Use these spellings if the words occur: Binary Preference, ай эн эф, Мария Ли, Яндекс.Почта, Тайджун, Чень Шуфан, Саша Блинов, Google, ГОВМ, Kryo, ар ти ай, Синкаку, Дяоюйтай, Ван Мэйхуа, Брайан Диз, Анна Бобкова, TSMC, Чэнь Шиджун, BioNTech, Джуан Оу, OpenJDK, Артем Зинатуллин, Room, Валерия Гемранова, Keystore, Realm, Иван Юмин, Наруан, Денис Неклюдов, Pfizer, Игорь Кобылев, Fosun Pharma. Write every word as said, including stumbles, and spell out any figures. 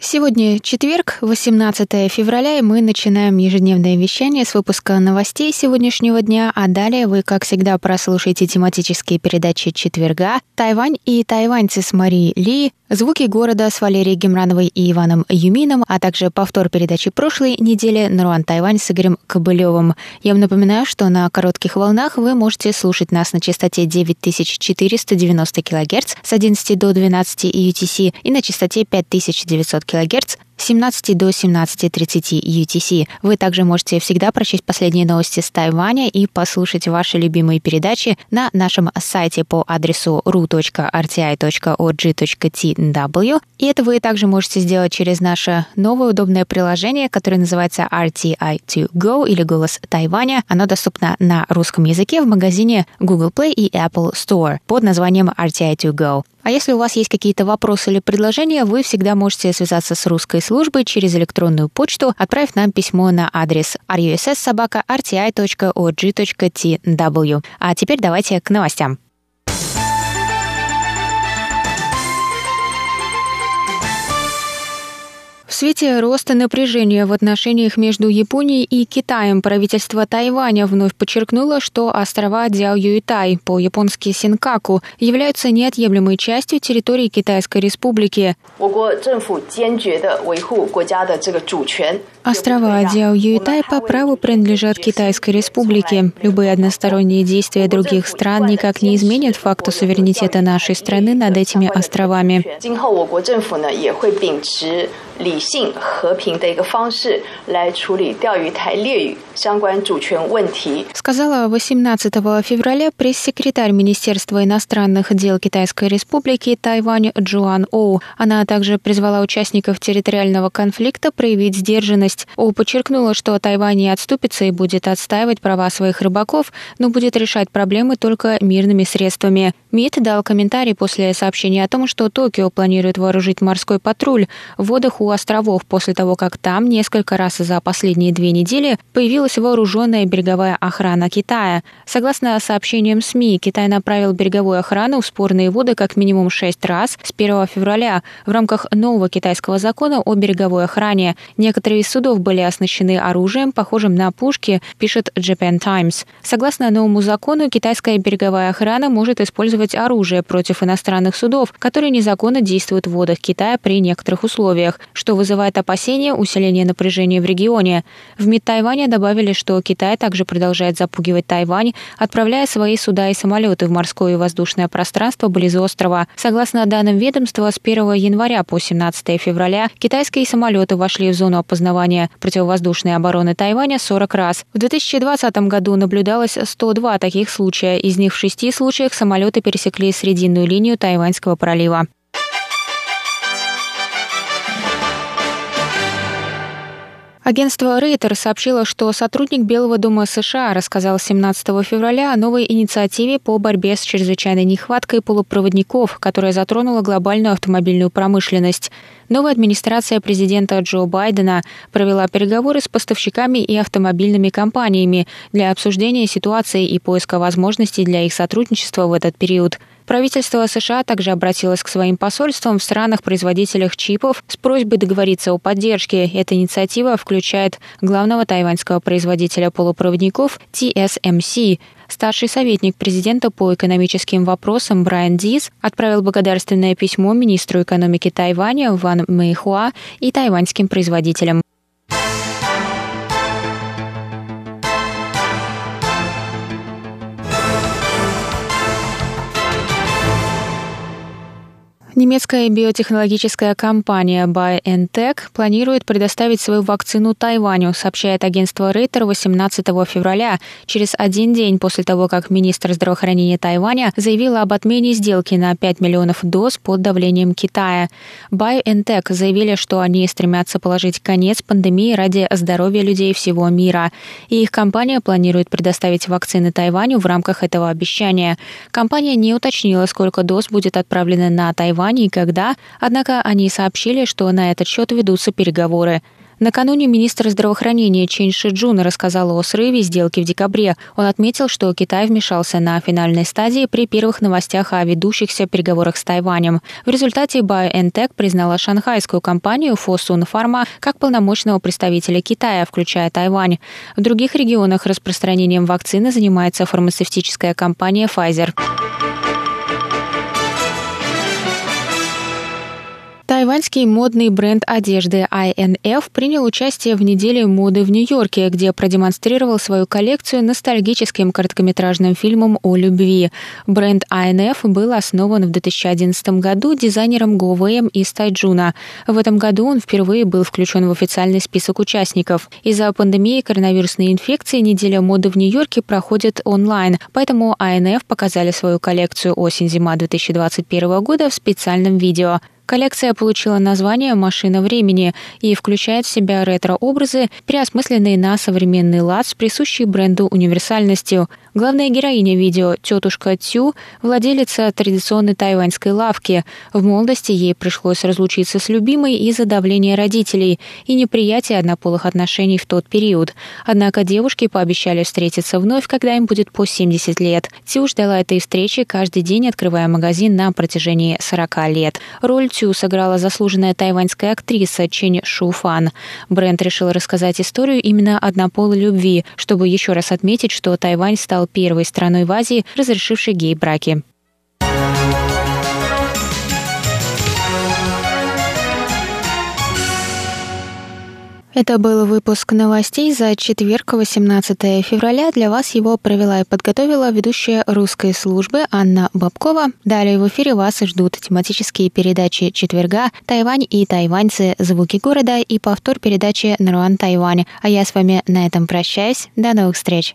Сегодня четверг, восемнадцатое февраля, и мы начинаем ежедневное вещание с выпуска новостей сегодняшнего дня, а далее вы, как всегда, прослушаете тематические передачи четверга «Тайвань и тайваньцы» с Марией Ли, «Звуки города» с Валерией Гемрановой и Иваном Юмином, а также повтор передачи прошлой недели «Наруан Тайвань» с Игорем Кобылевым. Я вам напоминаю, что на коротких волнах вы можете слушать нас на частоте девять тысяч четыреста девяносто килогерц с одиннадцати до двенадцати ю ти си и на частоте пять тысяч девятьсот килогерц килогерц с семнадцати до семнадцати тридцати ю ти си. Вы также можете всегда прочесть последние новости с Тайваня и послушать ваши любимые передачи на нашем сайте по адресу эр ю точка ар ти ай точка о джи точка ти дабл ю. И это вы также можете сделать через наше новое удобное приложение, которое называется ар ти ай ту го или «Голос Тайваня». Оно доступно на русском языке в магазине Google Play и Apple Store под названием ар ти ай ту го. А если у вас есть какие-то вопросы или предложения, вы всегда можете связаться с русской службой через электронную почту, отправив нам письмо на адрес эр ю эс эс собака эр ти ай точка о джи точка ти дабл ю. А теперь давайте к новостям. В свете роста напряжения в отношениях между Японией и Китаем правительство Тайваня вновь подчеркнуло, что острова Дяоюйтай, по-японски Синкаку, являются неотъемлемой частью территории Китайской Республики. Острова Дяоюйтай по праву принадлежат Китайской Республике. Любые односторонние действия других стран никак не изменят факту суверенитета нашей страны над этими островами. Сказала восемнадцатого февраля пресс-секретарь Министерства иностранных дел Китайской Республики Тайвань Джуан Оу. Она также призвала участников территориального конфликта проявить сдержанность. Оу подчеркнула, что Тайвань не отступится и будет отстаивать права своих рыбаков, но будет решать проблемы только мирными средствами. МИД дал комментарий после сообщения о том, что Токио планирует вооружить морской патруль в водах у островов после того, как там несколько раз за последние две недели появилась вооруженная береговая охрана Китая. Согласно сообщениям СМИ, Китай направил береговую охрану в спорные воды как минимум шесть раз с первого февраля в рамках нового китайского закона о береговой охране. Некоторые из судов были оснащены оружием, похожим на пушки, пишет Japan Times. Согласно новому закону, китайская береговая охрана может использовать оружие против иностранных судов, которые незаконно действуют в водах Китая при некоторых условиях, что вызывает опасения усиления напряжения в регионе. В МИД Тайваня добавили, что Китай также продолжает запугивать Тайвань, отправляя свои суда и самолеты в морское и воздушное пространство близ острова. Согласно данным ведомства, с первого января по семнадцатого февраля китайские самолеты вошли в зону опознавания противовоздушной обороны Тайваня сорок раз. В две тысячи двадцатом году наблюдалось сто два таких случая. Из них в шести случаях самолеты пересекли срединную линию Тайваньского пролива. Агентство Рейтер сообщило, что сотрудник Белого дома США рассказал семнадцатого февраля о новой инициативе по борьбе с чрезвычайной нехваткой полупроводников, которая затронула глобальную автомобильную промышленность. Новая администрация президента Джо Байдена провела переговоры с поставщиками и автомобильными компаниями для обсуждения ситуации и поиска возможностей для их сотрудничества в этот период. Правительство США также обратилось к своим посольствам в странах-производителях чипов с просьбой договориться о поддержке. Эта инициатива включает главного тайваньского производителя полупроводников ти эс эм си. Старший советник президента по экономическим вопросам Брайан Диз отправил благодарственное письмо министру экономики Тайваня Ван Мэйхуа и тайваньским производителям. Немецкая биотехнологическая компания BioNTech планирует предоставить свою вакцину Тайваню, сообщает агентство Рейтер восемнадцатого февраля, через один день после того, как министр здравоохранения Тайваня заявила об отмене сделки на пять миллионов доз под давлением Китая. BioNTech заявили, что они стремятся положить конец пандемии ради здоровья людей всего мира. И их компания планирует предоставить вакцины Тайваню в рамках этого обещания. Компания не уточнила, сколько доз будет отправлено на Тайвань и когда, однако они сообщили, что на этот счет ведутся переговоры. Накануне министр здравоохранения Чэнь Шиджун рассказал о срыве сделки в декабре. Он отметил, что Китай вмешался на финальной стадии при первых новостях о ведущихся переговорах с Тайванем. В результате BioNTech признала шанхайскую компанию Fosun Pharma как полномочного представителя Китая, включая Тайвань. В других регионах распространением вакцины занимается фармацевтическая компания Pfizer. Тайваньский модный бренд одежды ай эн эф принял участие в неделе моды в Нью-Йорке, где продемонстрировал свою коллекцию ностальгическим короткометражным фильмом о любви. Бренд ай эн эф был основан в две тысячи одиннадцатом году дизайнером ГОВМ из Тайджуна. В этом году он впервые был включен в официальный список участников. Из-за пандемии коронавирусной инфекции неделя моды в Нью-Йорке проходит онлайн, поэтому ай эн эф показали свою коллекцию осень-зима две тысячи двадцать первого года в специальном видео. Коллекция получила название «Машина времени» и включает в себя ретро-образы, переосмысленные на современный лад с присущей бренду универсальностью. Главная героиня видео – тетушка Цю, владелица традиционной тайваньской лавки. В молодости ей пришлось разлучиться с любимой из-за давления родителей и неприятия однополых отношений в тот период. Однако девушки пообещали встретиться вновь, когда им будет по семьдесят лет. Цю ждала этой встречи каждый день, открывая магазин на протяжении сорока лет. Роль Цю сыграла заслуженная тайваньская актриса Чень Шуфан. Бренд решил рассказать историю именно однополой любви, чтобы еще раз отметить, что Тайвань стал первой страной в Азии, разрешившей гей-браки. Это был выпуск новостей за четверг, восемнадцатого февраля. Для вас его провела и подготовила ведущая русской службы Анна Бобкова. Далее в эфире вас ждут тематические передачи четверга «Тайвань и тайваньцы. Звуки города» и повтор передачи «Наруан Тайвань». А я с вами на этом прощаюсь. До новых встреч!